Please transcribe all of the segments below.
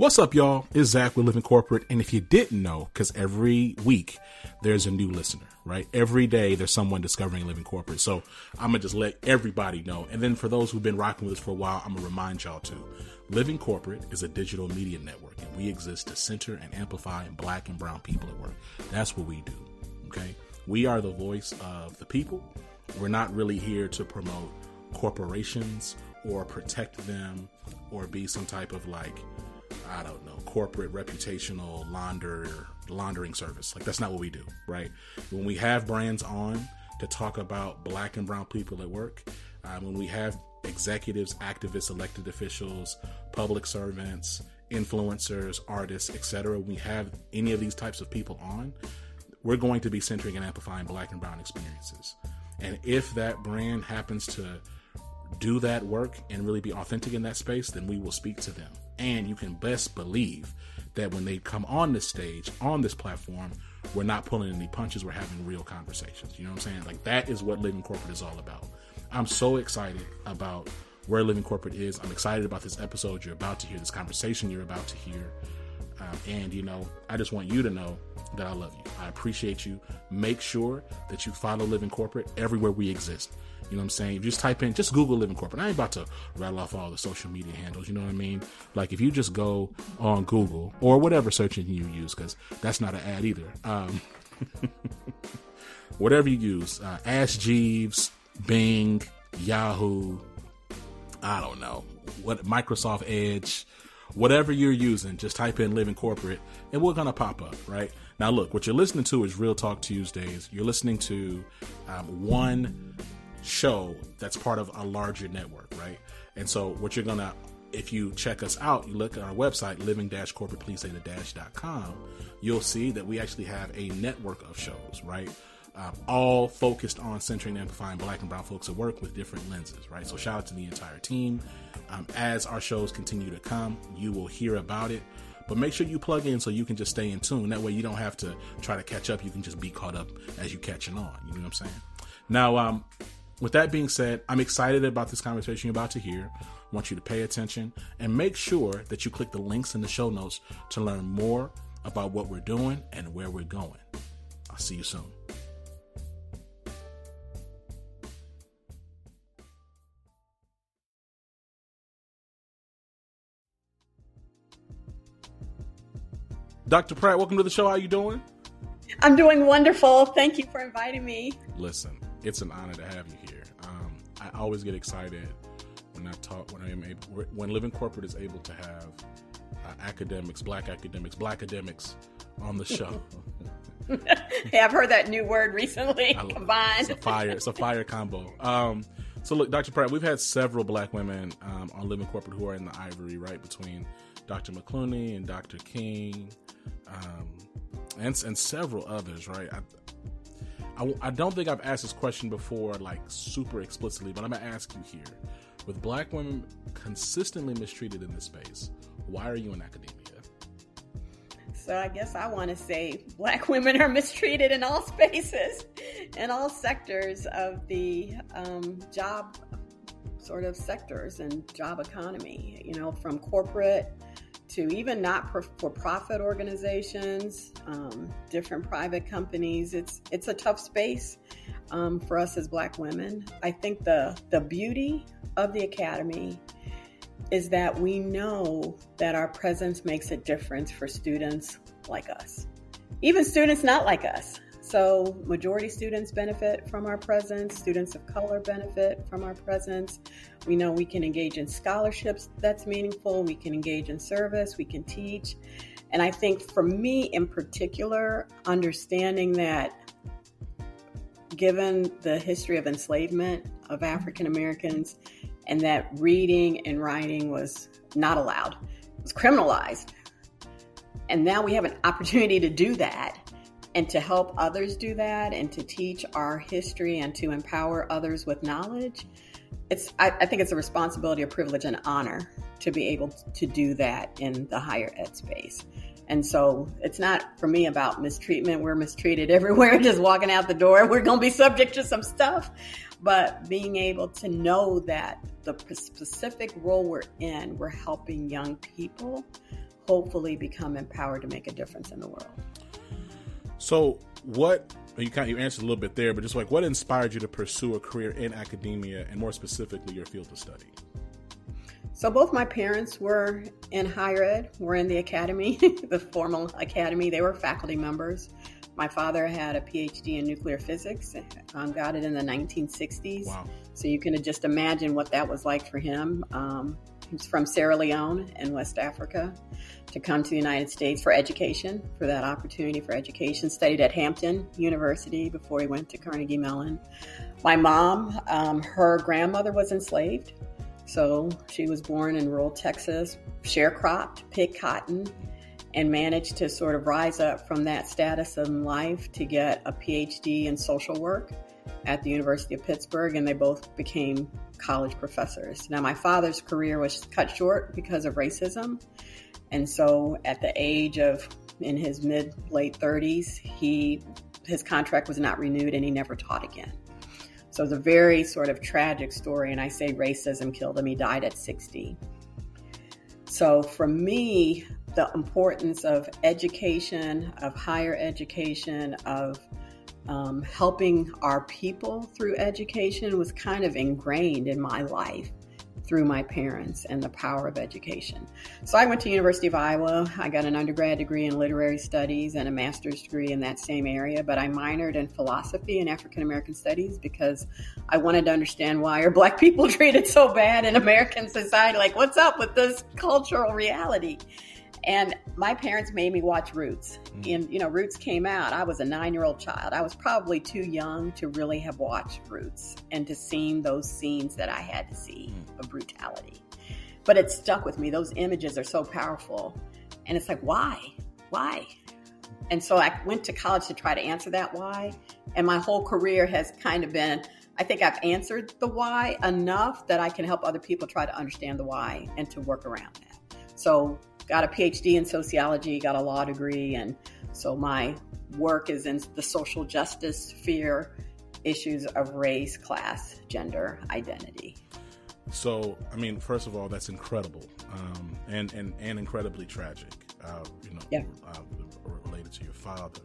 What's up, y'all? It's Zach with Living Corporate. And if you didn't know, because every week there's a new listener, right? Every day there's someone discovering Living Corporate. So I'm going to just let everybody know. And then for those who've been rocking with us for a while, I'm going to remind y'all too. Living Corporate is a digital media network, and we exist to center and amplify Black and brown people at work. That's what we do, okay? We are the voice of the people. We're not really here to promote corporations or protect them or be some type of like, I don't know, corporate reputational laundering service. Like, that's not what we do, right? When we have brands on to talk about Black and brown people at work, when we have executives, activists, elected officials, public servants, influencers, artists, etc., when we have any of these types of people on, we're going to be centering and amplifying Black and brown experiences. And if that brand happens to do that work and really be authentic in that space, then we will speak to them. And you can best believe that when they come on this stage, on this platform, we're not pulling any punches. We're having real conversations. You know what I'm saying? Like, that is what Living Corporate is all about. I'm so excited about where Living Corporate is. I'm excited about this episode you're about to hear, this conversation you're about to hear. And, you know, I just want you to know that I love you. I appreciate you. Make sure that you follow Living Corporate everywhere we exist. You know what I'm saying? Just type in, just Google Living Corporate. I ain't about to rattle off all the social media handles. You know what I mean? Like, if you just go on Google or whatever search engine you use, because that's not an ad either. Whatever you use, Ask Jeeves, Bing, Yahoo, I don't know, what, Microsoft Edge, whatever you're using, just type in Living Corporate and we're going to pop up, right? Now, look, what you're listening to is Real Talk Tuesdays. You're listening to one show that's part of a larger network, right? And so what you're going to, if you check us out, you look at our website, living-corporate-please-say-the-dash.com, you'll see that we actually have a network of shows, right? All focused on centering and amplifying Black and brown folks at work with different lenses, right? So shout out to the entire team. As our shows continue to come, you will hear about it, but make sure you plug in so you can just stay in tune. That way you don't have to try to catch up. You can just be caught up as you catching on. You know what I'm saying? Now, with that being said, I'm excited about this conversation you're about to hear. I want you to pay attention and make sure that you click the links in the show notes to learn more about what we're doing and where we're going. I'll see you soon. Dr. Pratt, welcome to the show. How you doing? I'm doing wonderful. Thank you for inviting me. Listen, it's an honor to have you here. I always get excited when I talk, when Living Corporate is able to have black academics on the show. Hey, I've heard that new word recently. Combined. It's a fire combo. So look, Dr. Pratt, we've had several Black women on Living Corporate who are in the ivory, right, between Dr. McClooney and Dr. King, and several others, right? I don't think I've asked this question before, like super explicitly, but I'm going to ask you here. With Black women consistently mistreated in this space, why are you in academia? So I guess I want to say Black women are mistreated in all spaces, in all sectors of the job sort of sectors and job economy, you know, from corporate to even not for-profit organizations, different private companies. It's a tough space for us as Black women. I think the beauty of the Academy is that we know that our presence makes a difference for students like us, even students not like us. So majority students benefit from our presence, students of color benefit from our presence. We know we can engage in scholarships that's meaningful, we can engage in service, we can teach. And I think for me in particular, understanding that given the history of enslavement of African Americans, and that reading and writing was not allowed, it was criminalized. And now we have an opportunity to do that and to help others do that and to teach our history and to empower others with knowledge. I think it's a responsibility, a privilege, and honor to be able to do that in the higher ed space. And so it's not for me about mistreatment. We're mistreated everywhere, just walking out the door. We're going to be subject to some stuff. But being able to know that the specific role we're in, we're helping young people hopefully become empowered to make a difference in the world. So what, you answered a little bit there, but just like what inspired you to pursue a career in academia and more specifically your field of study? So both my parents were in higher ed, were in the academy, the formal academy. They were faculty members. My father had a PhD in nuclear physics, got it in the 1960s. Wow. So you can just imagine what that was like for him. He was from Sierra Leone in West Africa to come to the United States for education, for that opportunity for education. Studied at Hampton University before he went to Carnegie Mellon. My mom, her grandmother was enslaved. So she was born in rural Texas, sharecropped, picked cotton, and managed to sort of rise up from that status in life to get a PhD in social work at the University of Pittsburgh, and they both became college professors. Now, my father's career was cut short because of racism, and so at the age of, in his mid-late 30s, his contract was not renewed and he never taught again. So it's a very sort of tragic story, and I say racism killed him. He died at 60. So for me, the importance of education, of higher education, of helping our people through education was kind of ingrained in my life through my parents and the power of education. So I went to University of Iowa. I got an undergrad degree in literary studies and a master's degree in that same area, but I minored in philosophy and African American studies because I wanted to understand why are Black people treated so bad in American society? Like, what's up with this cultural reality? And my parents made me watch Roots. And, Roots came out. I was a 9-year-old child. I was probably too young to really have watched Roots and to seen those scenes that I had to see of brutality. But it stuck with me. Those images are so powerful. And it's like, why? And so I went to college to try to answer that why. And my whole career has kind of been, I think I've answered the why enough that I can help other people try to understand the why and to work around that. So got a PhD in sociology, got a law degree, and so my work is in the social justice sphere, issues of race, class, gender, identity. So, first of all, that's incredible, and incredibly tragic, related to your father,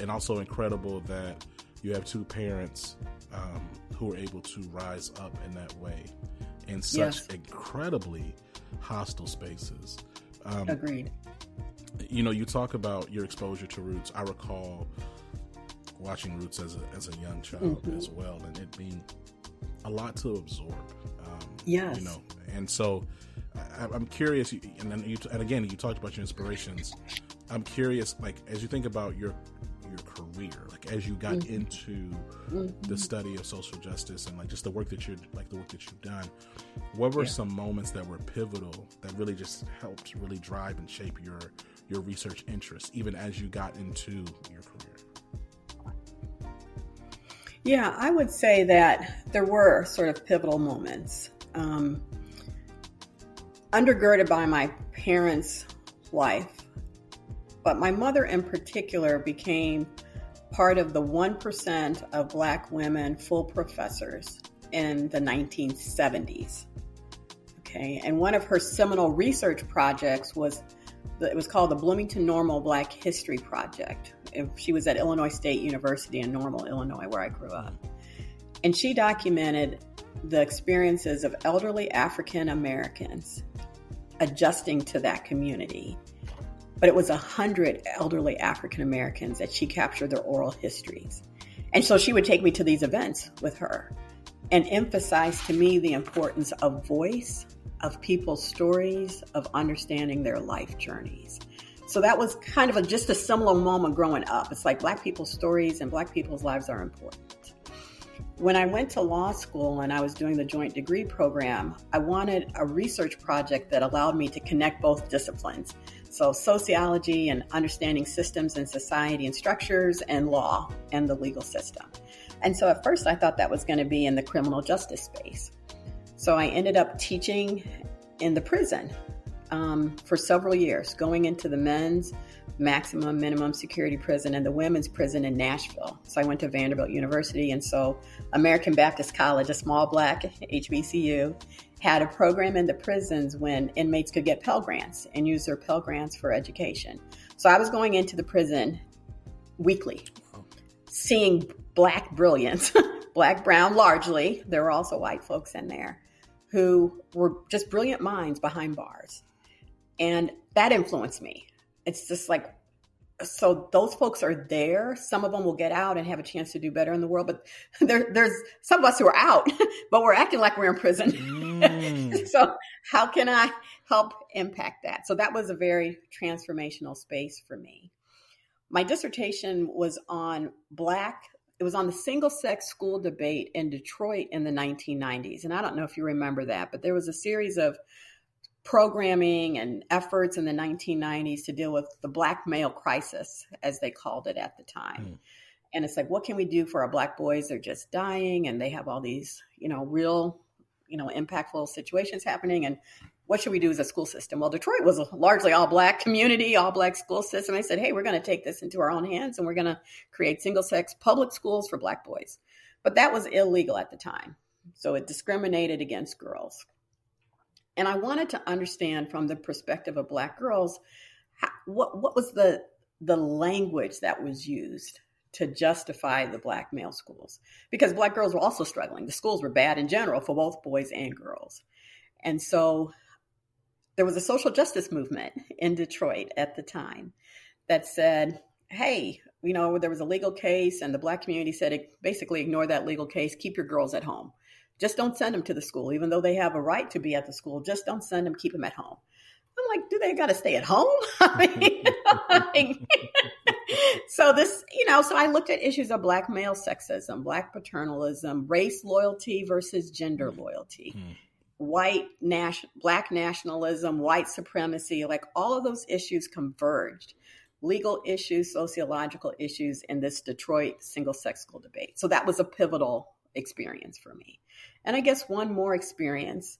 and also incredible that you have two parents who are able to rise up in that way in such incredibly hostile spaces. Agreed. You talk about your exposure to Roots. I recall watching Roots as a young child as well, and it being a lot to absorb. And so I'm curious, and again, you talked about your inspirations. I'm curious, like, as you think about your career, like as you got into the study of social justice and like just the work that you've done, what were some moments that were pivotal that really just helped really drive and shape your research interests, even as you got into your career? Yeah, I would say that there were sort of pivotal moments, undergirded by my parents' life. But my mother in particular became part of the 1% of Black women full professors in the 1970s. Okay, and one of her seminal research projects was called the Bloomington Normal Black History Project. She was at Illinois State University in Normal, Illinois, where I grew up. And she documented the experiences of elderly African Americans adjusting to that community. But it was 100 elderly African Americans that she captured their oral histories. And so she would take me to these events with her and emphasize to me the importance of voice, of people's stories, of understanding their life journeys. So that was kind of just a similar moment growing up. It's like Black people's stories and Black people's lives are important. When I went to law school and I was doing the joint degree program, I wanted a research project that allowed me to connect both disciplines. So sociology and understanding systems and society and structures and law and the legal system. And so at first I thought that was going to be in the criminal justice space. So I ended up teaching in the prison for several years, going into the men's maximum minimum security prison and the women's prison in Nashville. So I went to Vanderbilt University. And so American Baptist College, a small Black HBCU, had a program in the prisons when inmates could get Pell Grants and use their Pell Grants for education. So I was going into the prison weekly, seeing Black brilliance, Black, brown, largely. There were also white folks in there who were just brilliant minds behind bars. And that influenced me. It's just like, so those folks are there. Some of them will get out and have a chance to do better in the world. But there's some of us who are out, but we're acting like we're in prison. So how can I help impact that? So that was a very transformational space for me. My dissertation was on it was on the single-sex school debate in Detroit in the 1990s. And I don't know if you remember that, but there was a series of programming and efforts in the 1990s to deal with the Black male crisis, as they called it at the time. And it's like, what can we do for our Black boys? They're just dying and they have all these, real, impactful situations happening. And what should we do as a school system? Well, Detroit was a largely all Black community, all Black school system. I said, hey, we're going to take this into our own hands and we're going to create single sex public schools for Black boys. But that was illegal at the time. So it discriminated against girls. And I wanted to understand from the perspective of Black girls, what was the language that was used to justify the Black male schools? Because Black girls were also struggling. The schools were bad in general for both boys and girls. And so there was a social justice movement in Detroit at the time that said, hey, there was a legal case and the Black community said, basically ignore that legal case, keep your girls at home. Just don't send them to the school, even though they have a right to be at the school, just don't send them, keep them at home. I'm like, do they got to stay at home? So this, so I looked at issues of Black male sexism, Black paternalism, race loyalty versus gender loyalty. Black nationalism, white supremacy, like all of those issues converged. Legal issues, sociological issues in this Detroit single-sex school debate. So that was a pivotal experience for me. And I guess one more experience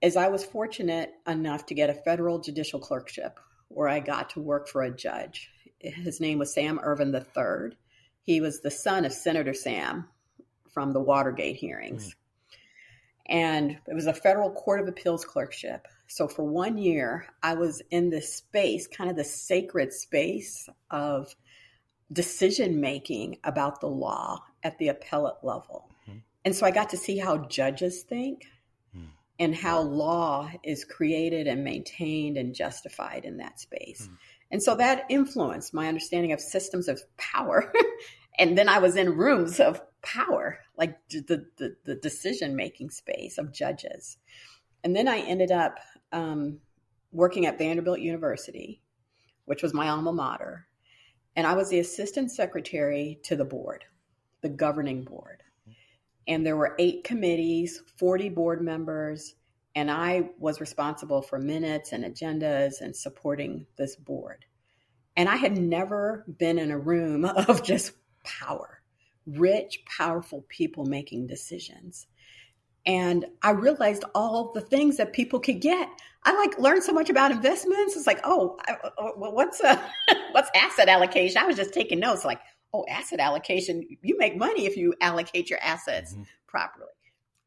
is I was fortunate enough to get a federal judicial clerkship where I got to work for a judge. His name was Sam Irvin III. He was the son of Senator Sam from the Watergate hearings. And it was a federal court of appeals clerkship. So for 1 year, I was in this space, kind of the sacred space of decision-making about the law at the appellate level. And so I got to see how judges think and how law is created and maintained and justified in that space. And so that influenced my understanding of systems of power. And then I was in rooms of power, like the decision-making space of judges. And then I ended up working at Vanderbilt University, which was my alma mater. And I was the assistant secretary to the board, the governing board. And there were 8 committees, 40 board members, and I was responsible for minutes and agendas and supporting this board. And I had never been in a room of just power, rich, powerful people making decisions. And I realized all the things that people could get. I learned so much about investments. It's like, what's asset allocation? I was just taking notes like, asset allocation, you make money if you allocate your assets properly.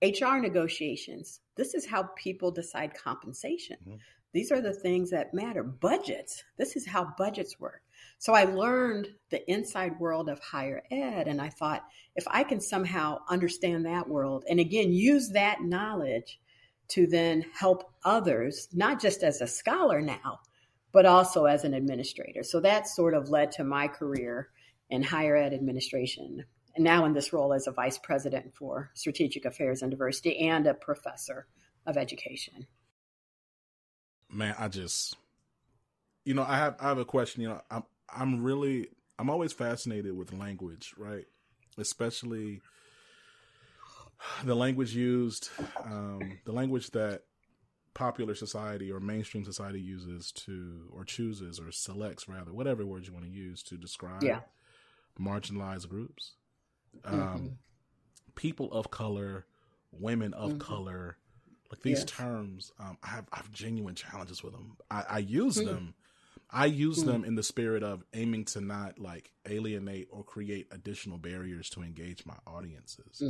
HR negotiations. This is how people decide compensation. These are the things that matter. Budgets. This is how budgets work. So I learned the inside world of higher ed. And I thought, if I can somehow understand that world and again, use that knowledge to then help others, not just as a scholar now, but also as an administrator. So that sort of led to my career in higher ed administration, and now in this role as a vice president for strategic affairs and diversity and a professor of education. Man, I just, I have a question, I'm always fascinated with language, right? Especially the language used, the language that popular society or mainstream society uses to, or chooses or selects rather, whatever word you want to use to describe marginalized groups, people of color, women of color, like these terms, I have genuine challenges with them. I use them in the spirit of aiming to not like alienate or create additional barriers to engage my audiences.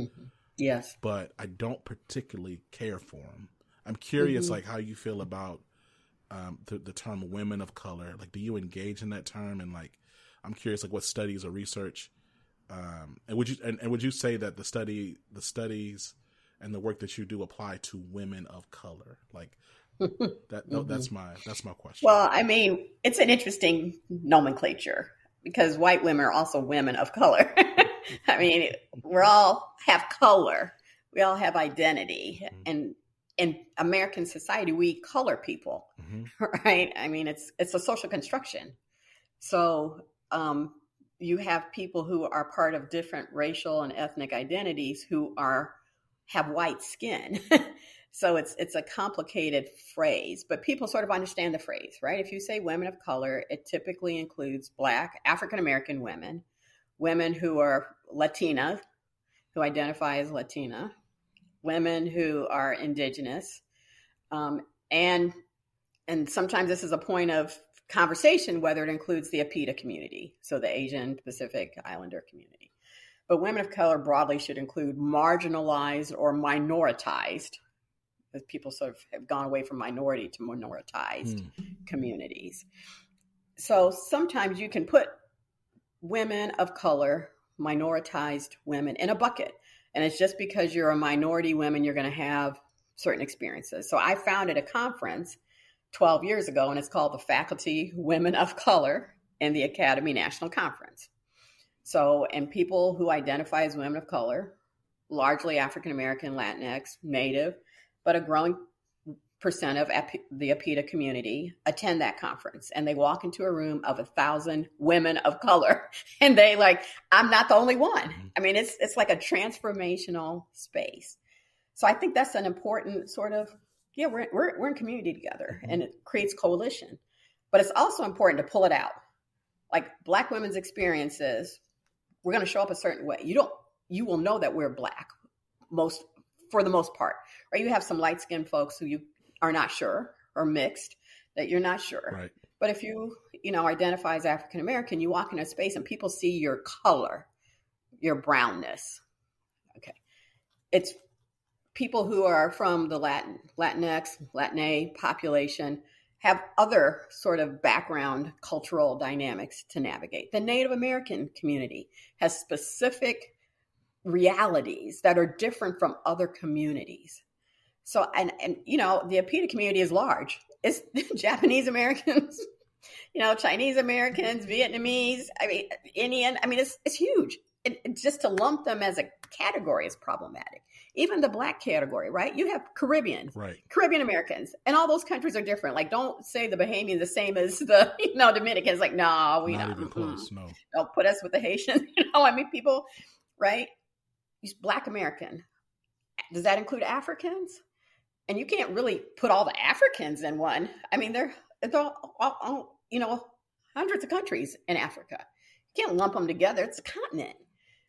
But I don't particularly care for them. I'm curious, like, how you feel about the term women of color. Like, do you engage in that term? And, like, I'm curious, like, what studies or research, and would you say that the studies and the work that you do apply to women of color? Like, that's my question. Well, I mean, it's an interesting nomenclature because white women are also women of color. I mean, we all have color. We all have identity. Mm-hmm. And in American society, we color people, mm-hmm. right? I mean, it's a social construction. So you have people who are part of different racial and ethnic identities who have white skin. So it's a complicated phrase, but people sort of understand the phrase, right? If you say women of color, it typically includes Black, African-American women who are Latina, who identify as Latina, women who are indigenous. And sometimes this is a point of conversation, whether it includes the APITA community, so the Asian Pacific Islander community. But women of color broadly should include marginalized or minoritized, because people sort of have gone away from minority to minoritized communities. So sometimes you can put women of color, minoritized women in a bucket. And it's just because you're a minority woman, you're going to have certain experiences. So I founded a conference 12 years ago, and it's called the Faculty Women of Color and the Academy National Conference. So, and people who identify as women of color, largely African-American, Latinx, Native, but a growing percent of the APITA community attend that conference, and they walk into a room of 1,000 women of color, and they like, I'm not the only one. I mean, it's like a transformational space. So I think that's an important sort of, yeah, we're in community together, and it creates coalition. But it's also important to pull it out, like Black women's experiences. We're going to show up a certain way. You will know that we're Black for the most part, right? You have some light skinned folks who you are not sure, or mixed, that you're not sure. Right. But if you identify as African-American, you walk into a space and people see your color, your brownness. Okay. It's people who are from the Latinx, Latine population have other sort of background cultural dynamics to navigate. The Native American community has specific realities that are different from other communities. So, and the APITA community is large. It's Japanese Americans, Chinese Americans, Vietnamese, I mean, Indian. I mean, it's huge. And just to lump them as a category is problematic. Even the Black category, right? You have Caribbeans, right? Caribbean Americans, and all those countries are different. Like, don't say the Bahamians the same as the Dominicans. Like, no, we not even close. No, don't put us with the Haitians. I mean, people, right? He's Black American. Does that include Africans? And you can't really put all the Africans in one. I mean, they're all, hundreds of countries in Africa. You can't lump them together. It's a continent.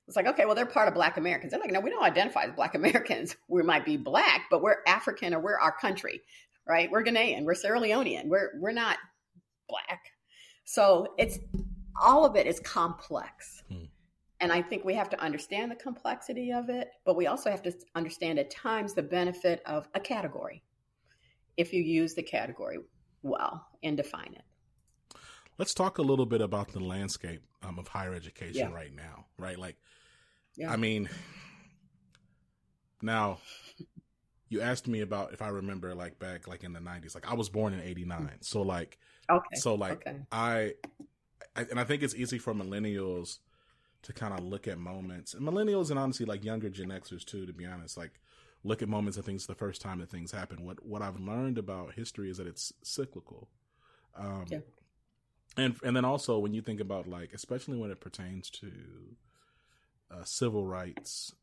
It's like, okay, well, they're part of Black Americans. They're like, no, we don't identify as Black Americans. We might be Black, but we're African, or we're our country, right? We're Ghanaian. We're Sierra Leonean. We're not Black. So it's all of it is complex. And I think we have to understand the complexity of it, but we also have to understand at times the benefit of a category, if you use the category well and define it. Let's talk a little bit about the landscape of higher education right now, right? Like, I mean, now you asked me about if I remember like back like in the 90s, like I was born in 89. So like, I think it's easy for millennials to kind of look at moments, and millennials and honestly like younger Gen Xers too, to be honest, like look at moments and things the first time that things happen. What I've learned about history is that it's cyclical. And then also when you think about like, especially when it pertains to civil rights,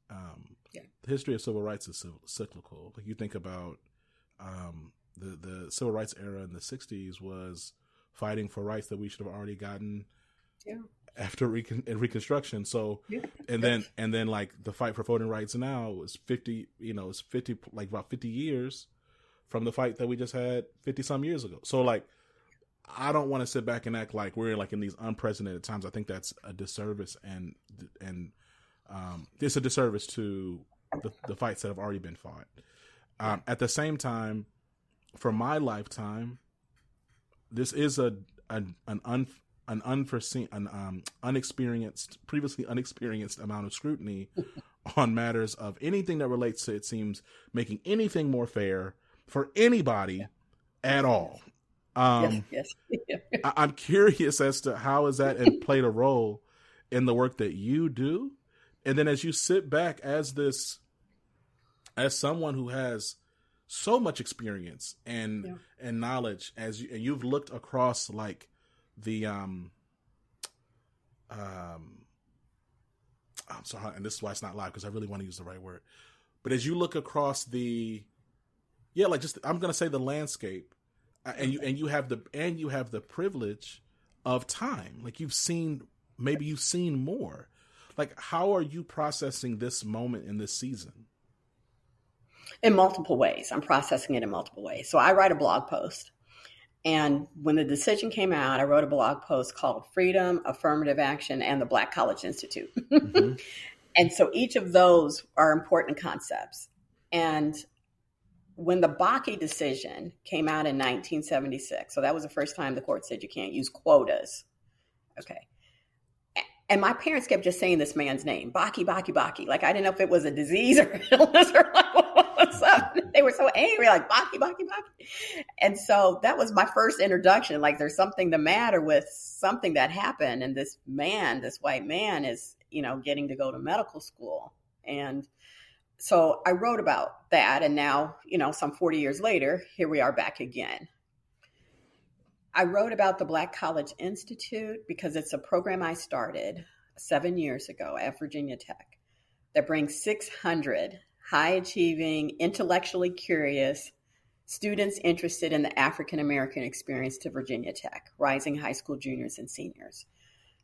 the history of civil rights is cyclical. Like you think about the civil rights era in the 60s was fighting for rights that we should have already gotten after Reconstruction. So, and then like the fight for voting rights now was 50, like about 50 years from the fight that we just had 50 some years ago. So like, I don't want to sit back and act like we're like in these unprecedented times. I think that's a disservice and it's a disservice to the fights that have already been fought. At the same time, for my lifetime, this is an unexperienced amount of scrutiny on matters of anything that relates to, it seems, making anything more fair for anybody at all. Yes. I'm curious as to how is that and played a role in the work that you do. And then as you sit back as someone who has so much experience and knowledge, you've looked across like the, I'm sorry, and this is why it's not live, because I really want to use the right word. But as you look across I'm going to say the landscape, and you have the privilege of time. Like you've seen more. Like, how are you processing this moment in this season? In multiple ways. I'm processing it in multiple ways. So I write a blog post. And when the decision came out, I wrote a blog post called Freedom, Affirmative Action, and the Black College Institute. Mm-hmm. And so each of those are important concepts. And when the Bakke decision came out in 1976, so that was the first time the court said you can't use quotas. Okay. And my parents kept just saying this man's name, Bakke, Bakke, Bakke. Like, I didn't know if it was a disease or an illness or like, what's up? They were so angry, like, Bakke, Bakke, Bakke. And so that was my first introduction. Like, there's something the matter with something that happened. And this man, this white man is, getting to go to medical school. And so I wrote about that. And now, some 40 years later, here we are back again. I wrote about the Black College Institute because it's a program I started 7 years ago at Virginia Tech that brings 600 high-achieving, intellectually curious students interested in the African-American experience to Virginia Tech, rising high school juniors and seniors.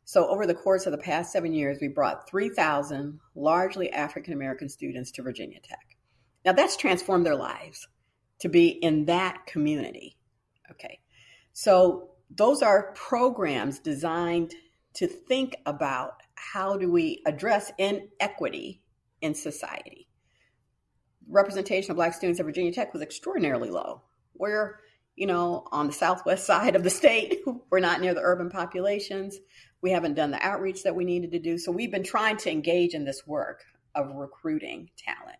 So over the course of the past 7 years, we brought 3,000 largely African-American students to Virginia Tech. Now that's transformed their lives to be in that community. Okay. So those are programs designed to think about how do we address inequity in society. Representation of Black students at Virginia Tech was extraordinarily low. We're, on the southwest side of the state. We're not near the urban populations. We haven't done the outreach that we needed to do. So we've been trying to engage in this work of recruiting talent.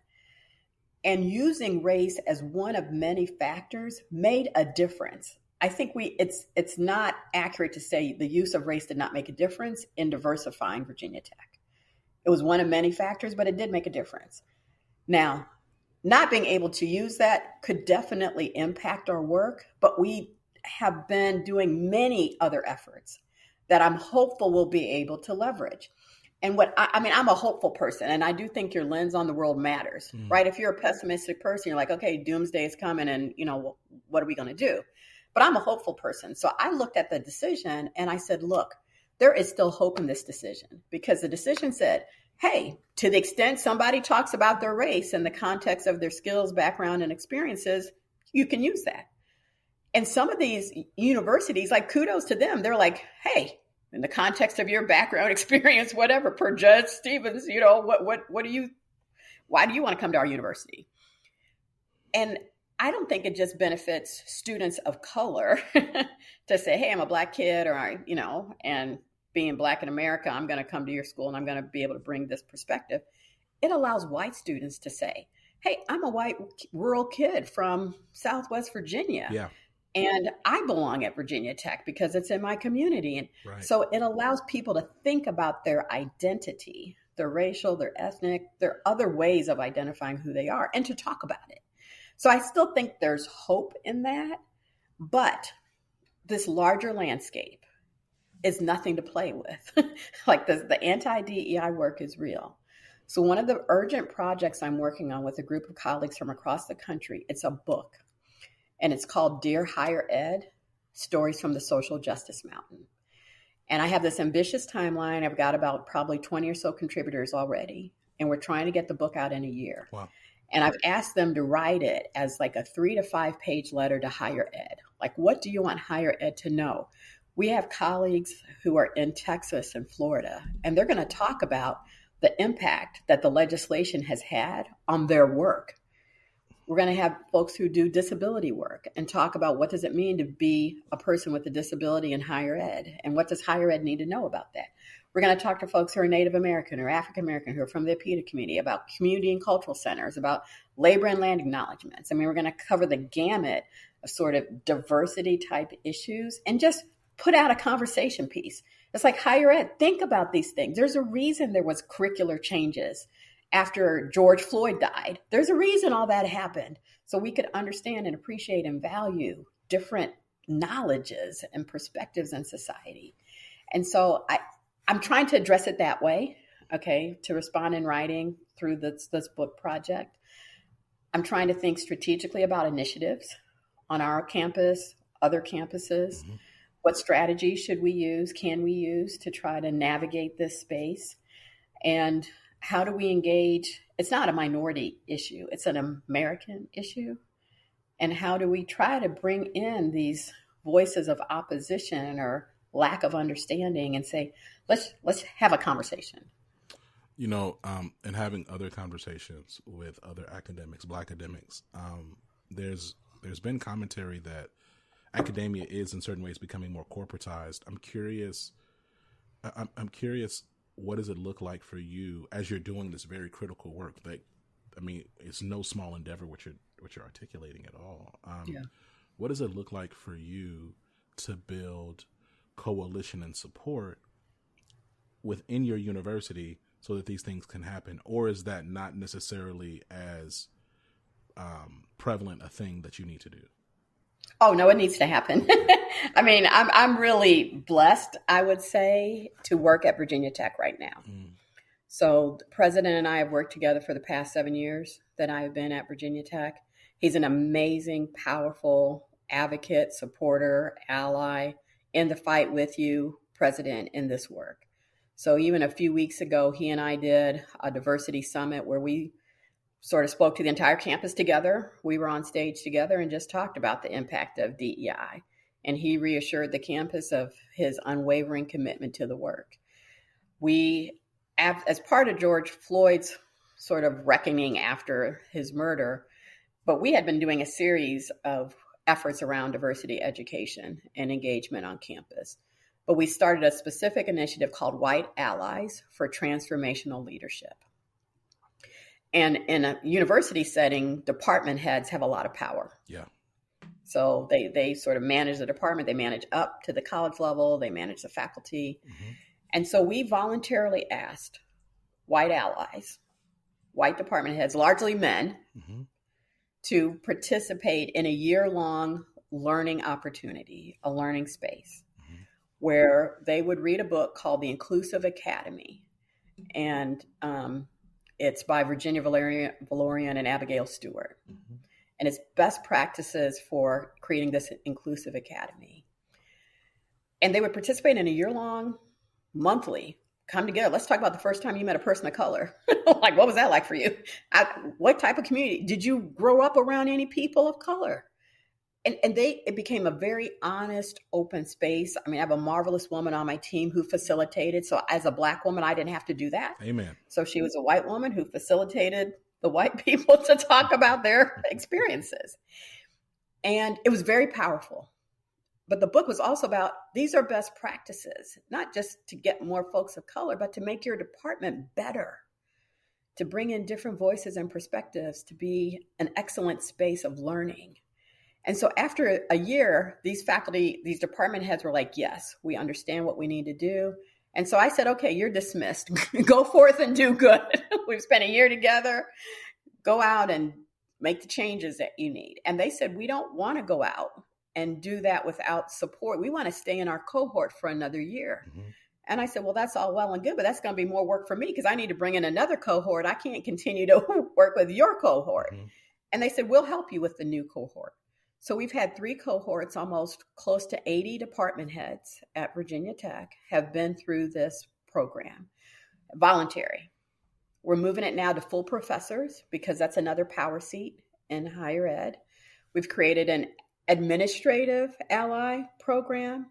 And using race as one of many factors made a difference. I think it's not accurate to say the use of race did not make a difference in diversifying Virginia Tech. It was one of many factors, but it did make a difference. Now, not being able to use that could definitely impact our work, but we have been doing many other efforts that I'm hopeful we'll be able to leverage. And what I'm a hopeful person, and I do think your lens on the world matters, right? If you're a pessimistic person, you're like, okay, doomsday is coming and, what are we going to do? But I'm a hopeful person. So I looked at the decision and I said, look, there is still hope in this decision, because the decision said, hey, to the extent somebody talks about their race in the context of their skills, background, and experiences, you can use that. And some of these universities, like, kudos to them. They're like, hey, in the context of your background, experience, whatever, per Judge Stevens, what why do you want to come to our university? And I don't think it just benefits students of color to say, hey, I'm a Black kid, or, and being Black in America, I'm going to come to your school and I'm going to be able to bring this perspective. It allows white students to say, hey, I'm a white rural kid from Southwest Virginia. Yeah. And I belong at Virginia Tech because it's in my community. And so it allows people to think about their identity, their racial, their ethnic, their other ways of identifying who they are, and to talk about it. So I still think there's hope in that, but this larger landscape is nothing to play with. Like the anti-DEI work is real. So one of the urgent projects I'm working on with a group of colleagues from across the country, it's a book, and it's called Dear Higher Ed: Stories from the Social Justice Mountain. And I have this ambitious timeline. I've got about probably 20 or so contributors already, and we're trying to get the book out in a year. Wow. And I've asked them to write it as like a 3 to 5 page letter to higher ed. Like, what do you want higher ed to know? We have colleagues who are in Texas and Florida, and they're going to talk about the impact that the legislation has had on their work. We're going to have folks who do disability work and talk about what does it mean to be a person with a disability in higher ed, and what does higher ed need to know about that. We're going to talk to folks who are Native American or African American, who are from the Apita community, about community and cultural centers, about labor and land acknowledgments. I mean, we're going to cover the gamut of sort of diversity type issues and just put out a conversation piece. It's like higher ed, think about these things. There's a reason there was curricular changes after George Floyd died. There's a reason all that happened. So we could understand and appreciate and value different knowledges and perspectives in society. And so I'm trying to address it that way, okay, to respond in writing through this book project. I'm trying to think strategically about initiatives on our campus, other campuses. Mm-hmm. What strategies should we use, can we use to try to navigate this space? And how do we engage? It's not a minority issue. It's an American issue. And how do we try to bring in these voices of opposition or lack of understanding and say, let's have a conversation. You know, and having other conversations with other academics, Black academics, there's been commentary that academia is in certain ways becoming more corporatized. I'm curious, what does it look like for you as you're doing this very critical work? Like, I mean, it's no small endeavor what you're articulating at all. What does it look like for you to build coalition and support within your university so that these things can happen? Or is that not necessarily as prevalent a thing that you need to do? Oh, no, it needs to happen. I mean, I'm really blessed, I would say, to work at Virginia Tech right now. Mm. So the president and I have worked together for the past 7 years that I have been at Virginia Tech. He's an amazing, powerful advocate, supporter, ally, in the fight with you, president, in this work. So even a few weeks ago, he and I did a diversity summit where we sort of spoke to the entire campus together. We were on stage together and just talked about the impact of DEI. And he reassured the campus of his unwavering commitment to the work. We, as part of George Floyd's sort of reckoning after his murder, but we had been doing a series of efforts around diversity education and engagement on campus. But we started a specific initiative called White Allies for Transformational Leadership. And in a university setting, department heads have a lot of power. Yeah. So they sort of manage the department. They manage up to the college level. They manage the faculty. Mm-hmm. And so we voluntarily asked white allies, white department heads, largely men, mm-hmm. to participate in a year-long learning opportunity, a learning space, mm-hmm. where they would read a book called The Inclusive Academy. And it's by Virginia Valerian and Abigail Stewart. Mm-hmm. And it's best practices for creating this inclusive academy. And they would participate in a year-long, monthly, come together. Let's talk about the first time you met a person of color. Like, what was that like for you? What type of community? Did you grow up around any people of color? And it became a very honest, open space. I mean, I have a marvelous woman on my team who facilitated. So as a Black woman, I didn't have to do that. Amen. So she was a white woman who facilitated the white people to talk about their experiences. And it was very powerful. But the book was also about, these are best practices, not just to get more folks of color, but to make your department better, to bring in different voices and perspectives, to be an excellent space of learning. And so after a year, these department heads were like, yes, we understand what we need to do. And so I said, okay, you're dismissed. Go forth and do good. We've spent a year together. Go out and make the changes that you need. And they said, we don't want to go out and do that without support. We want to stay in our cohort for another year. Mm-hmm. And I said, well, that's all well and good, but that's going to be more work for me because I need to bring in another cohort. I can't continue to work with your cohort. Mm-hmm. And they said, we'll help you with the new cohort. So we've had 3 cohorts, almost close to 80 department heads at Virginia Tech have been through this program, voluntary. We're moving it now to full professors because that's another power seat in higher ed. We've created an administrative ally program.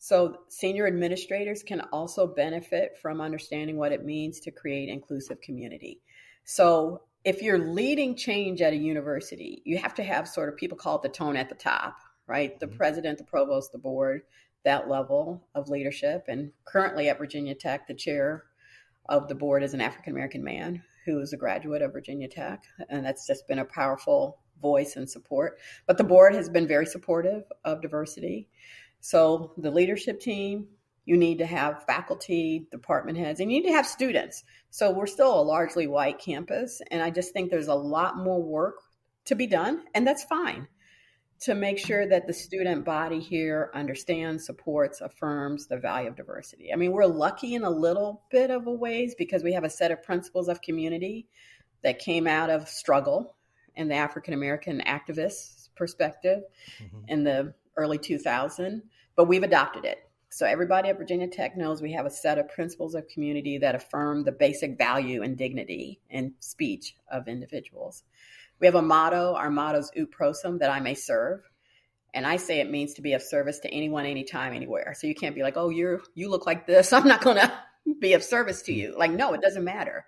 So senior administrators can also benefit from understanding what it means to create inclusive community. So if you're leading change at a university, you have to have sort of people call it the tone at the top, right? The mm-hmm. president, the provost, the board, that level of leadership. And currently at Virginia Tech, the chair of the board is an African-American man who is a graduate of Virginia Tech. And that's just been a powerful voice and support. But the board has been very supportive of diversity. So the leadership team, you need to have faculty, department heads, and you need to have students. So we're still a largely white campus. And I just think there's a lot more work to be done. And that's fine, to make sure that the student body here understands, supports, affirms the value of diversity. I mean, we're lucky in a little bit of a ways because we have a set of principles of community that came out of struggle and the African-American activists' perspective mm-hmm. in the early 2000s, but we've adopted it. So everybody at Virginia Tech knows we have a set of principles of community that affirm the basic value and dignity and speech of individuals. We have a motto. Our motto is ut prosum, that I may serve. And I say it means to be of service to anyone, anytime, anywhere. So you can't be like, oh, you look like this, I'm not going to be of service to you. Like, no, it doesn't matter.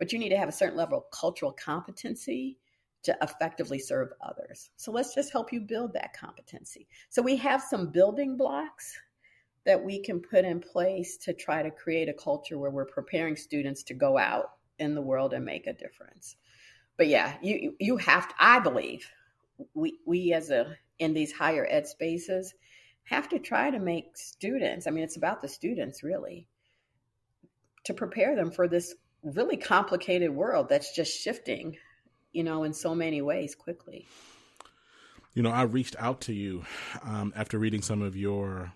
But you need to have a certain level of cultural competency to effectively serve others. So let's just help you build that competency. So we have some building blocks that we can put in place to try to create a culture where we're preparing students to go out in the world and make a difference. But yeah, you have to, I believe, we as a, in these higher ed spaces, have to try to make students, I mean, it's about the students really, to prepare them for this really complicated world that's just shifting, you know, in so many ways quickly. You know, I reached out to you after reading some of your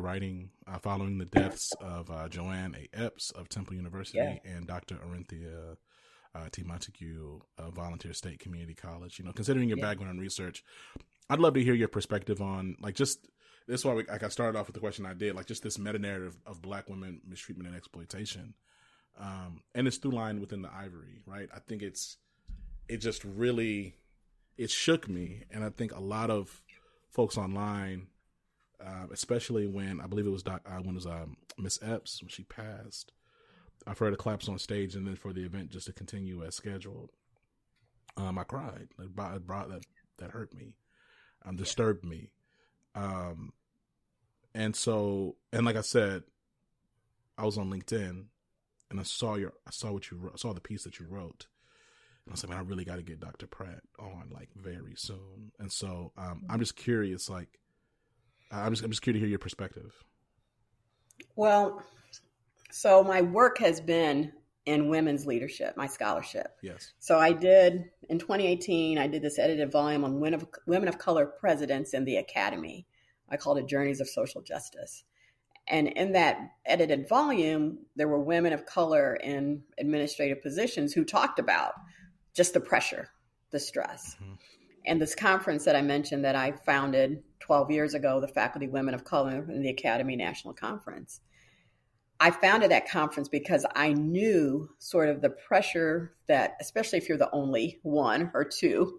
writing following the deaths of Joanne A. Epps of Temple University and Dr. Arinthia T. Montague of Volunteer State Community College. You know, considering your background in research, I'd love to hear your perspective on, like, just this is why I started off with the question I did, like just this meta narrative of Black women mistreatment and exploitation, and its through line within the ivory, right? I think it shook me. And I think a lot of folks online, especially when I believe it was Miss Epps, when she passed, I heard a collapse on stage and then for the event just to continue as scheduled. I cried. That hurt me, disturbed me. And so, and like I said, I was on LinkedIn and I saw the piece that you wrote. I was like, man, I really got to get Dr. Pratt on like very soon. And so I'm just curious, like, I'm just curious to hear your perspective. Well, so my work has been in women's leadership, my scholarship. Yes. So I did, in 2018, I did this edited volume on women of color presidents in the academy. I called it Journeys of Social Justice. And in that edited volume, there were women of color in administrative positions who talked about just the pressure, the stress. Mm-hmm. And this conference that I mentioned that I founded 12 years ago, the Faculty Women of Color and the Academy National Conference. I founded that conference because I knew sort of the pressure that, especially if you're the only one or two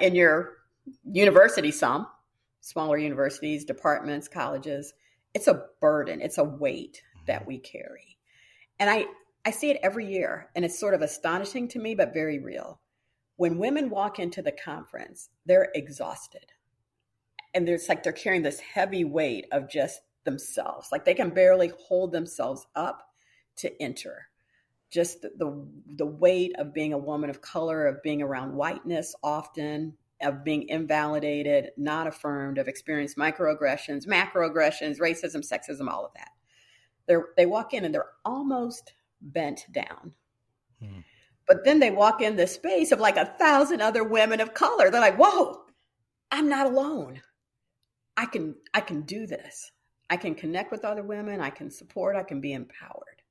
in your university, some smaller universities, departments, colleges, it's a burden. It's a weight that we carry. And I see it every year, and it's sort of astonishing to me, but very real. When women walk into the conference, they're exhausted. And there's like they're carrying this heavy weight of just themselves. Like they can barely hold themselves up to enter. Just the weight of being a woman of color, of being around whiteness often, of being invalidated, not affirmed, of experienced microaggressions, macroaggressions, racism, sexism, all of that. They walk in and they're almost bent down. Hmm. But then they walk in this space of like 1,000 other women of color. They're like, whoa, I'm not alone. I can do this. I can connect with other women. I can support. I can be empowered.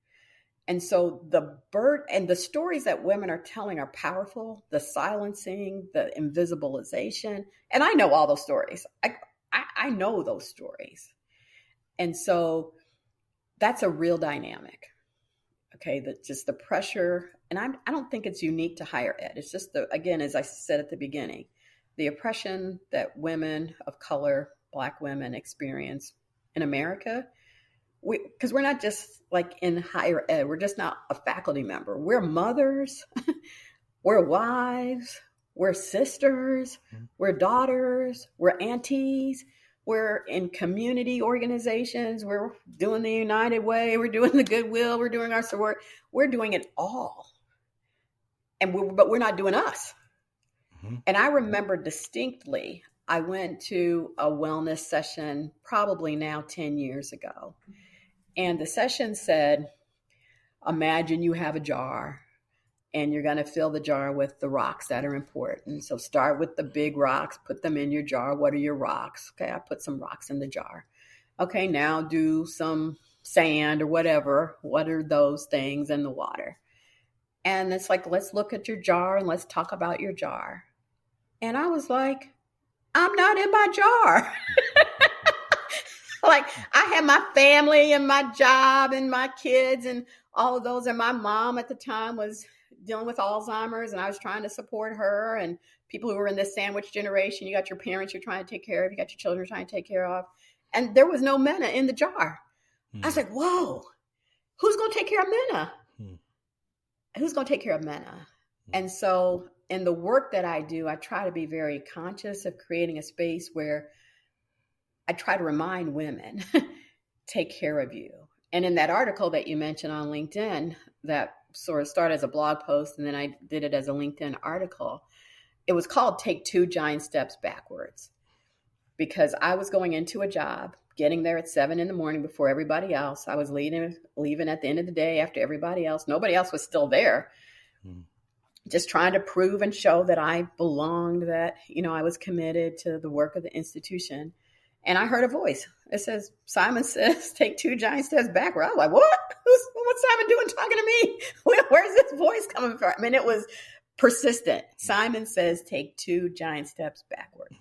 And so the burden and the stories that women are telling are powerful, the silencing, the invisibilization. And I know all those stories. I know those stories. And so that's a real dynamic. Okay. That just the pressure. And I don't think it's unique to higher ed. It's just again, as I said at the beginning, the oppression that women of color, Black women experience in America. Because we're not just like in higher ed, we're just not a faculty member. We're mothers, We're wives, we're sisters, we're daughters, we're aunties, we're in community organizations, we're doing the United Way, we're doing the Goodwill, we're doing our work, we're doing it all. And we're not doing us. Mm-hmm. And I remember distinctly, I went to a wellness session probably now 10 years ago. And the session said, imagine you have a jar and you're going to fill the jar with the rocks that are important. So start with the big rocks, put them in your jar. What are your rocks? Okay, I put some rocks in the jar. Okay, now do some sand or whatever. What are those things in the water? And it's like, let's look at your jar and let's talk about your jar. And I was like, I'm not in my jar. Like, I had my family and my job and my kids and all of those. And my mom at the time was dealing with Alzheimer's, and I was trying to support her and people who were in this sandwich generation. You got your parents you're trying to take care of. You got your children you're trying to take care of. And there was no Mena in the jar. I was like, whoa, who's going to take care of Mena? Who's going to take care of Mena? And so in the work that I do, I try to be very conscious of creating a space where I try to remind women, take care of you. And in that article that you mentioned on LinkedIn, that sort of started as a blog post, and then I did it as a LinkedIn article, it was called Take Two Giant Steps Backwards, because I was going into a job, getting there at 7 a.m. before everybody else. I was leaving at the end of the day after everybody else. Nobody else was still there. Just trying to prove and show that I belonged, that, you know, I was committed to the work of the institution. And I heard a voice. It says, Simon says, take two giant steps backward. I was like, what? What's Simon doing talking to me? Where's this voice coming from? I mean, it was persistent. Simon says, take two giant steps backward.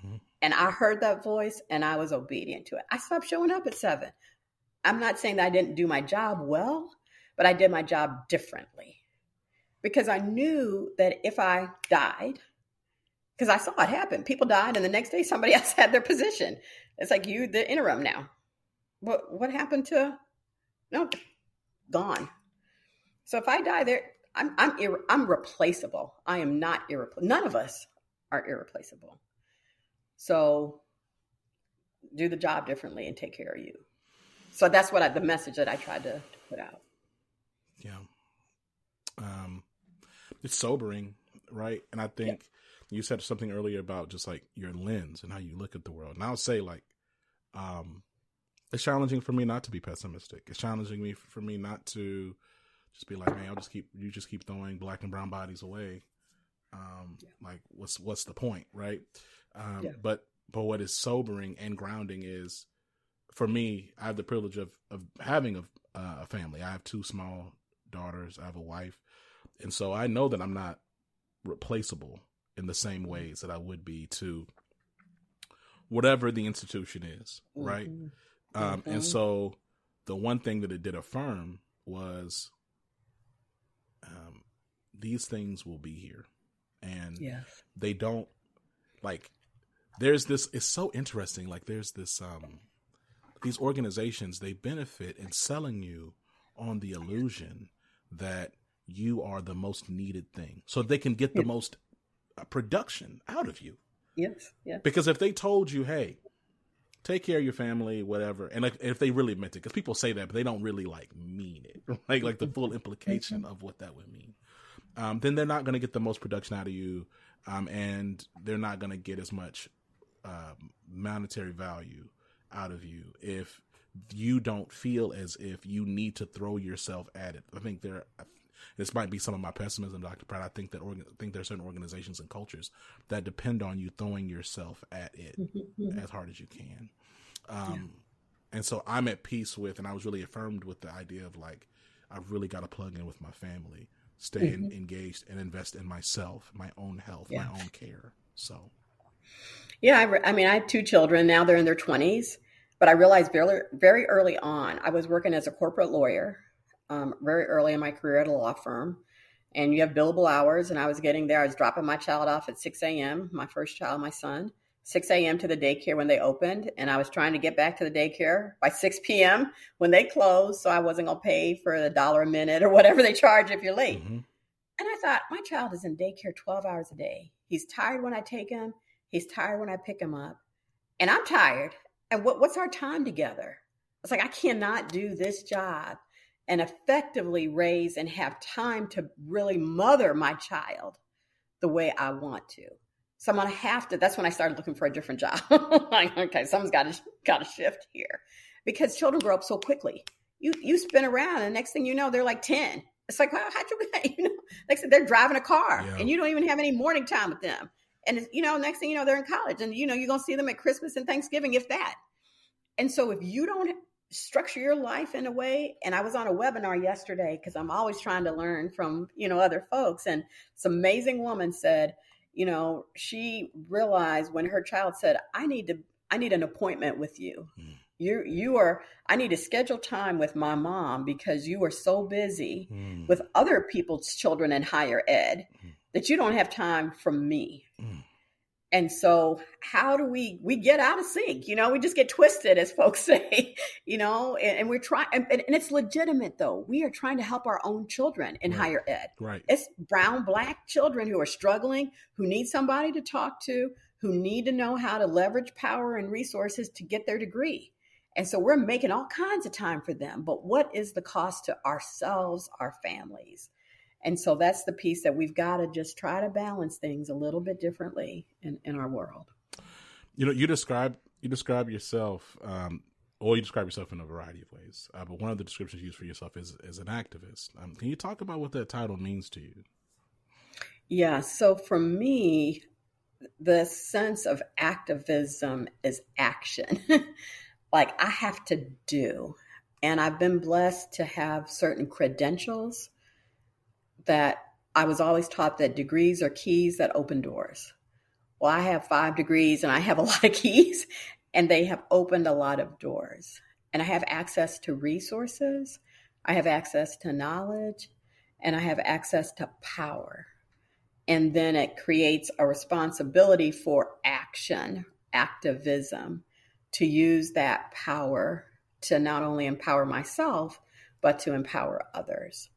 And I heard that voice and I was obedient to it. I stopped showing up at 7. I'm not saying that I didn't do my job well, but I did my job differently, because I knew that if I died, because I saw it happen, people died and the next day somebody else had their position. It's like, you, the interim now. What happened to, no, gone. So if I die there, I'm replaceable. I am not irreplaceable. None of us are irreplaceable. So do the job differently and take care of you. So that's what the message that I tried to put out. Yeah. It's sobering, right? And I think you said something earlier about just like your lens and how you look at the world. And I'll say, like, it's challenging for me not to be pessimistic. It's challenging for me not to just be like, man, I'll just keep throwing black and brown bodies away. Like, what's the point, right? But what is sobering and grounding is, for me, I have the privilege of having a family. I have 2 small daughters. I have a wife. And so I know that I'm not replaceable in the same ways that I would be to whatever the institution is. Right. And so the one thing that it did affirm was, these things will be here, and they don't, like, there's this, it's so interesting. Like, there's this, these organizations, they benefit in selling you on the illusion that you are the most needed thing, so they can get the most production out of you. Yes. Yeah. Because if they told you, hey, take care of your family, whatever. And like, if they really meant it, because people say that, but they don't really like mean it, right? Like the full implication of what that would mean. Then they're not going to get the most production out of you. And they're not going to get as much monetary value out of you if you don't feel as if you need to throw yourself at it. I think this might be some of my pessimism, Dr. Pratt. I think that there are certain organizations and cultures that depend on you throwing yourself at it as hard as you can. And so I'm at peace with, and I was really affirmed with the idea of, like, I've really got to plug in with my family, stay engaged, and invest in myself, my own health, my own care. So, I have 2 children. Now they're in their 20s, but I realized very, very early on, I was working as a corporate lawyer. Very early in my career at a law firm, and you have billable hours. And I was getting there. I was dropping my child off at 6 a.m., my first child, my son, 6 a.m. to the daycare when they opened. And I was trying to get back to the daycare by 6 p.m. when they closed. So I wasn't going to pay for $1 a minute or whatever they charge if you're late. And I thought, my child is in daycare 12 hours a day. He's tired when I take him. He's tired when I pick him up. And I'm tired. And what's our time together? It's like, I cannot do this job and effectively raise and have time to really mother my child the way I want to. So I'm going to have to, that's when I started looking for a different job. Like, okay, something's got to shift here, because children grow up so quickly. You spin around and the next thing you know, they're like 10. It's like, well, how'd you know, like I said, they're driving a car and you don't even have any morning time with them. And, you know, next thing you know, they're in college and, you know, you're going to see them at Christmas and Thanksgiving, if that. And so if you don't structure your life in a way, and I was on a webinar yesterday because I'm always trying to learn from, you know, other folks. And this amazing woman said, you know, she realized when her child said, I need an appointment with you. Mm. I need to schedule time with my mom because you are so busy with other people's children in higher ed that you don't have time for me. Mm. And so how do we get out of sync? You know, we just get twisted, as folks say, you know, and we're trying, and it's legitimate though. We are trying to help our own children in higher ed. Right. It's brown, black children who are struggling, who need somebody to talk to, who need to know how to leverage power and resources to get their degree. And so we're making all kinds of time for them, but what is the cost to ourselves, our families? And so that's the piece that we've got to just try to balance things a little bit differently in our world. You know, you describe yourself in a variety of ways, but one of the descriptions you use for yourself is an activist. Can you talk about what that title means to you? Yeah. So for me, the sense of activism is action. Like, I have to do. And I've been blessed to have certain credentials that I was always taught that degrees are keys that open doors. Well, I have 5 degrees and I have a lot of keys, and they have opened a lot of doors. And I have access to resources. I have access to knowledge, and I have access to power. And then it creates a responsibility for action, activism, to use that power to not only empower myself, but to empower others.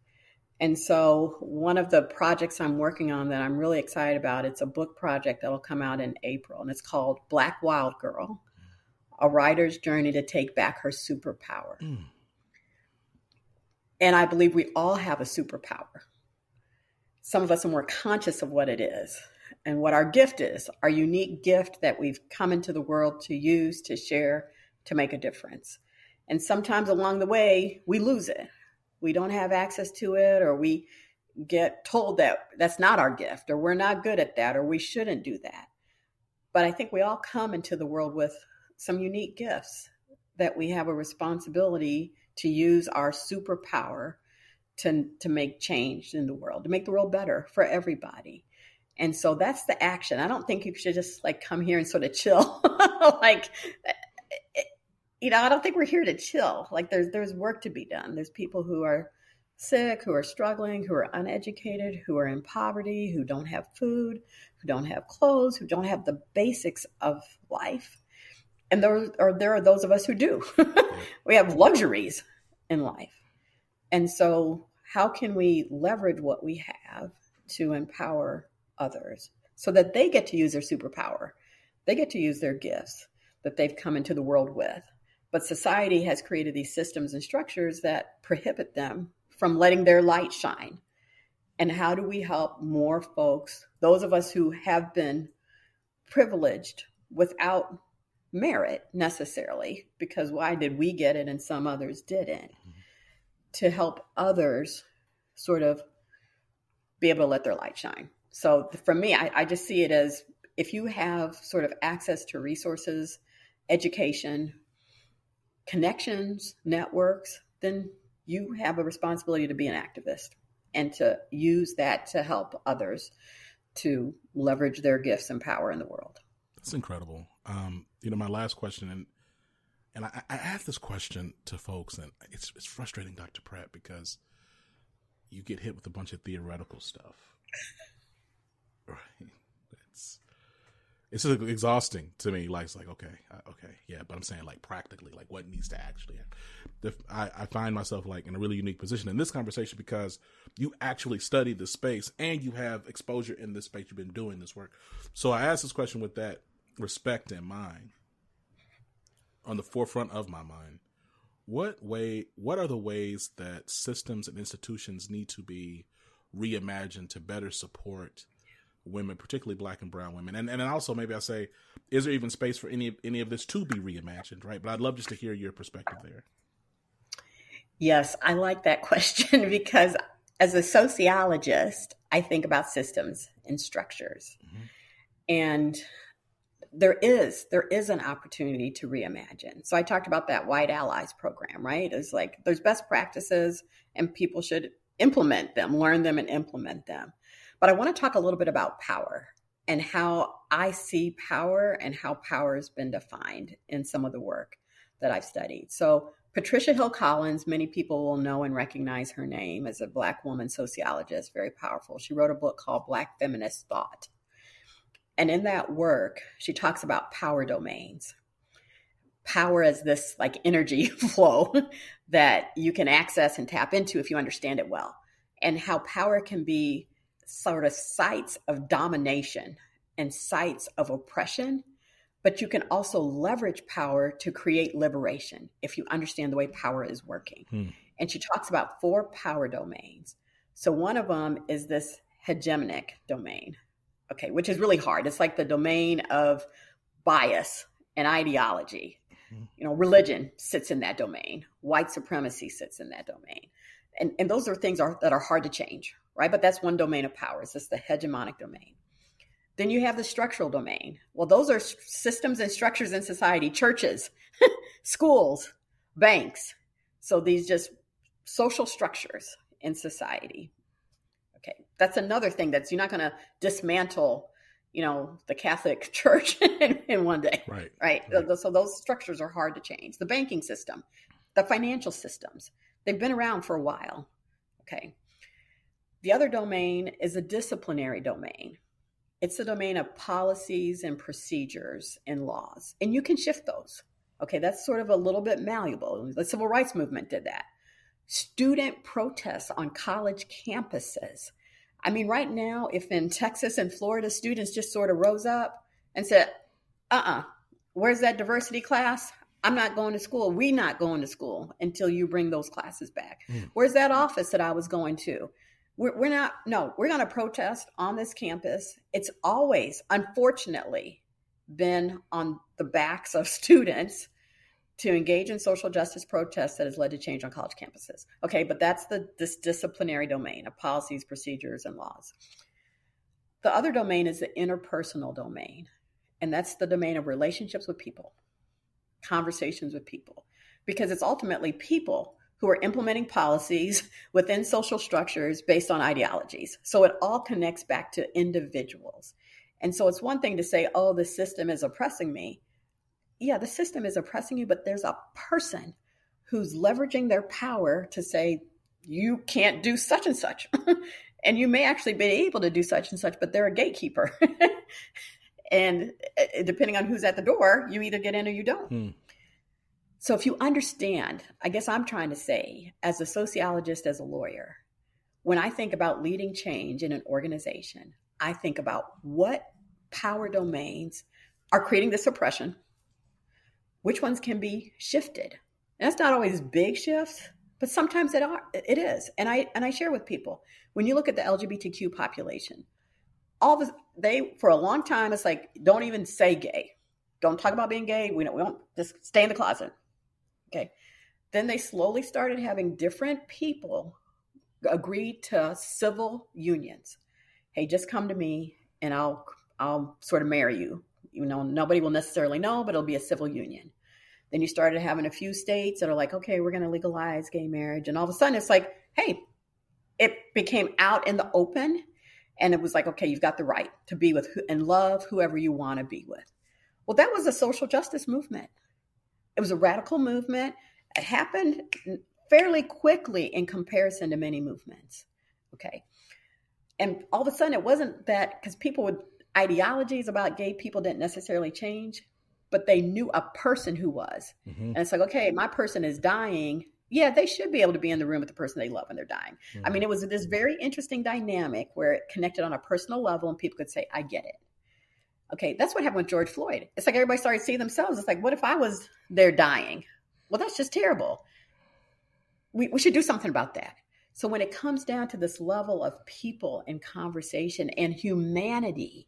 And so one of the projects I'm working on that I'm really excited about, it's a book project that'll come out in April, and it's called Black Wild Girl, A Writer's Journey to Take Back Her Superpower. Mm. And I believe we all have a superpower. Some of us are more conscious of what it is and what our gift is, our unique gift that we've come into the world to use, to share, to make a difference. And sometimes along the way, we lose it. We don't have access to it, or we get told that that's not our gift, or we're not good at that, or we shouldn't do that. But I think we all come into the world with some unique gifts that we have a responsibility to use our superpower to make change in the world, to make the world better for everybody. And so that's the action. I don't think you should just like come here and sort of chill. Like, you know, I don't think we're here to chill. Like, there's work to be done. There's people who are sick, who are struggling, who are uneducated, who are in poverty, who don't have food, who don't have clothes, who don't have the basics of life. And there are those of us who do. We have luxuries in life. And so how can we leverage what we have to empower others so that they get to use their superpower? They get to use their gifts that they've come into the world with. But society has created these systems and structures that prohibit them from letting their light shine. And how do we help more folks, those of us who have been privileged without merit necessarily, because why did we get it and some others didn't, to help others sort of be able to let their light shine? So for me, I just see it as, if you have sort of access to resources, education, connections, networks, then you have a responsibility to be an activist and to use that to help others to leverage their gifts and power in the world. That's incredible. You know, my last question, and I ask this question to folks, and it's frustrating, Dr. Pratt, because you get hit with a bunch of theoretical stuff. Right. it's just exhausting to me. Like, it's like, okay. Yeah. But I'm saying, like, practically, like, what needs to actually happen. I find myself, like, in a really unique position in this conversation because you actually study this space and you have exposure in this space. You've been doing this work. So I asked this question with that respect in mind, on the forefront of my mind. What are the ways that systems and institutions need to be reimagined to better support women, particularly Black and brown women? And also maybe I say, is there even space for any of this to be reimagined, right? But I'd love just to hear your perspective there. Yes, I like that question because as a sociologist, I think about systems and structures. Mm-hmm. And there is an opportunity to reimagine. So I talked about that White Allies program, right? It's like there's best practices and people should implement them, learn them and implement them. But I want to talk a little bit about power and how I see power and how power has been defined in some of the work that I've studied. So Patricia Hill Collins, many people will know and recognize her name as a Black woman sociologist, very powerful. She wrote a book called Black Feminist Thought. And in that work, she talks about power domains. Power as this like energy flow that you can access and tap into if you understand it well, and how power can be sort of sites of domination and sites of oppression, but you can also leverage power to create liberation if you understand the way power is working. And she talks about 4 power domains. So one of them is this hegemonic domain. Okay, which is really hard. It's like the domain of bias and ideology. Mm-hmm. You know, religion sits in that domain. White supremacy sits in that domain. And those are things that are hard to change, right? But that's one domain of power. It's just the hegemonic domain. Then you have the structural domain. Well, those are systems and structures in society, churches, schools, banks. So these just social structures in society. Okay, that's another thing that's, you're not going to dismantle, you know, the Catholic Church in one day, right? So those structures are hard to change. The banking system, the financial systems, they've been around for a while, okay? The other domain is a disciplinary domain. It's the domain of policies and procedures and laws, and you can shift those, okay? That's sort of a little bit malleable. The civil rights movement did that. Student protests on college campuses. I mean, right now, if in Texas and Florida, students just sort of rose up and said, where's that diversity class? I'm not going to school. We're not going to school until you bring those classes back. Where's that office that I was going to? We're going to protest on this campus. It's always, unfortunately, been on the backs of students to engage in social justice protests that has led to change on college campuses. Okay, but that's this disciplinary domain of policies, procedures, and laws. The other domain is the interpersonal domain, and that's the domain of relationships with people, conversations with people, because it's ultimately people who are implementing policies within social structures based on ideologies. So it all connects back to individuals. And so it's one thing to say, oh, the system is oppressing me. Yeah, the system is oppressing you, but there's a person who's leveraging their power to say, you can't do such and such. And you may actually be able to do such and such, but they're a gatekeeper. And depending on who's at the door, you either get in or you don't. So if you understand, I guess I'm trying to say, as a sociologist, as a lawyer, when I think about leading change in an organization, I think about what power domains are creating this oppression. Which ones can be shifted? And that's not always big shifts, but sometimes it is. And I share with people, when you look at the LGBTQ population, for a long time, it's like, don't even say gay. Don't talk about being gay. We don't just stay in the closet. Okay. Then they slowly started having different people agree to civil unions. Hey, just come to me and I'll sort of marry you. You know, nobody will necessarily know, but it'll be a civil union. Then you started having a few states that are like, okay, we're going to legalize gay marriage. And all of a sudden it's like, hey, it became out in the open. And it was like, okay, you've got the right to be with and love whoever you want to be with. Well, that was a social justice movement. It was a radical movement. It happened fairly quickly in comparison to many movements. Okay. And all of a sudden it wasn't that, because people would ideologies about gay people didn't necessarily change, but they knew a person who was. Mm-hmm. And it's like, okay, my person is dying. Yeah, they should be able to be in the room with the person they love when they're dying. Mm-hmm. I mean, it was this very interesting dynamic where it connected on a personal level and people could say, I get it. Okay, that's what happened with George Floyd. It's like everybody started seeing themselves. It's like, what if I was there dying? Well, that's just terrible. We should do something about that. So when it comes down to this level of people and conversation and humanity,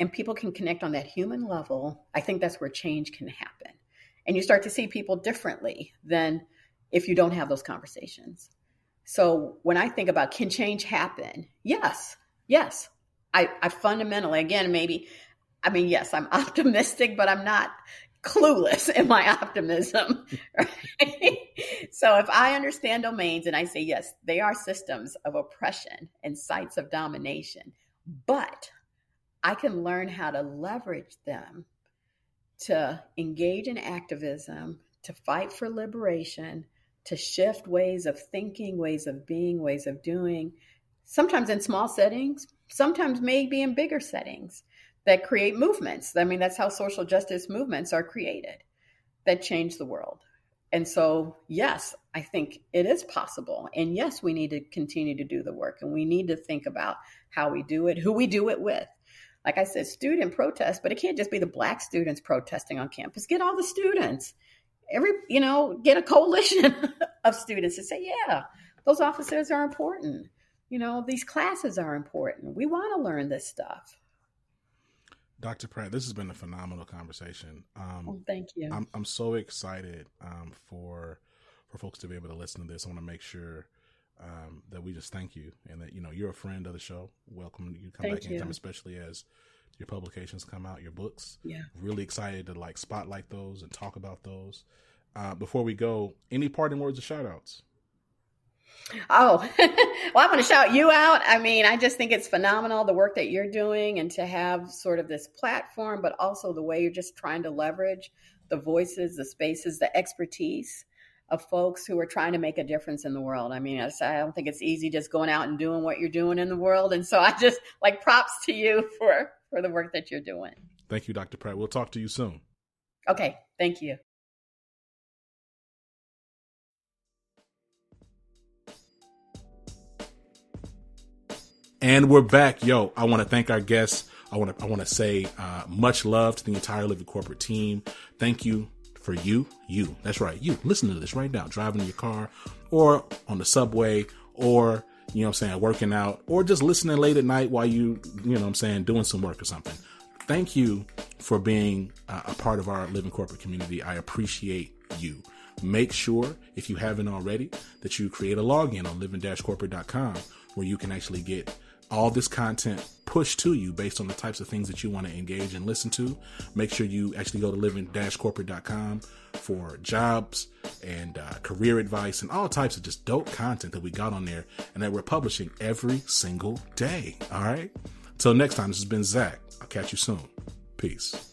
and people can connect on that human level, I think that's where change can happen. And you start to see people differently than if you don't have those conversations. So when I think about, can change happen? Yes. I fundamentally, again, maybe, I mean, yes, I'm optimistic, but I'm not clueless in my optimism. Right? So if I understand domains and I say, yes, they are systems of oppression and sites of domination, but I can learn how to leverage them to engage in activism, to fight for liberation, to shift ways of thinking, ways of being, ways of doing, sometimes in small settings, sometimes maybe in bigger settings that create movements. I mean, that's how social justice movements are created that change the world. And so, yes, I think it is possible. And yes, we need to continue to do the work and we need to think about how we do it, who we do it with. Like I said, student protest, but it can't just be the Black students protesting on campus. Get all the students, get a coalition of students to say, yeah, those officers are important. These classes are important. We want to learn this stuff. Dr. Pratt, this has been a phenomenal conversation. Thank you. I'm so excited for folks to be able to listen to this. I want to make sure that we just thank you and that, you're a friend of the show. Welcome. You come back anytime, especially as your publications come out, your books. Yeah. Really excited to spotlight those and talk about those. Before we go, any parting words or shout outs? Oh, well, I want to shout you out. I mean, I just think it's phenomenal, the work that you're doing and to have sort of this platform, but also the way you're just trying to leverage the voices, the spaces, the expertise of folks who are trying to make a difference in the world. I mean, I don't think it's easy just going out and doing what you're doing in the world. And so I just props to you for the work that you're doing. Thank you, Dr. Pratt. We'll talk to you soon. Okay. Thank you. And we're back. Yo, I want to thank our guests. I want to say much love to the entire Living Corporate team. Thank you for you. That's right. You listen to this right now, driving in your car or on the subway or, working out or just listening late at night while you doing some work or something. Thank you for being a part of our Living Corporate community. I appreciate you. Make sure, if you haven't already, that you create a login on living-corporate.com where you can actually get all this content pushed to you based on the types of things that you want to engage and listen to. Make sure you actually go to living-corporate.com for jobs and career advice and all types of just dope content that we got on there and that we're publishing every single day. All right. Till next time, this has been Zach. I'll catch you soon. Peace.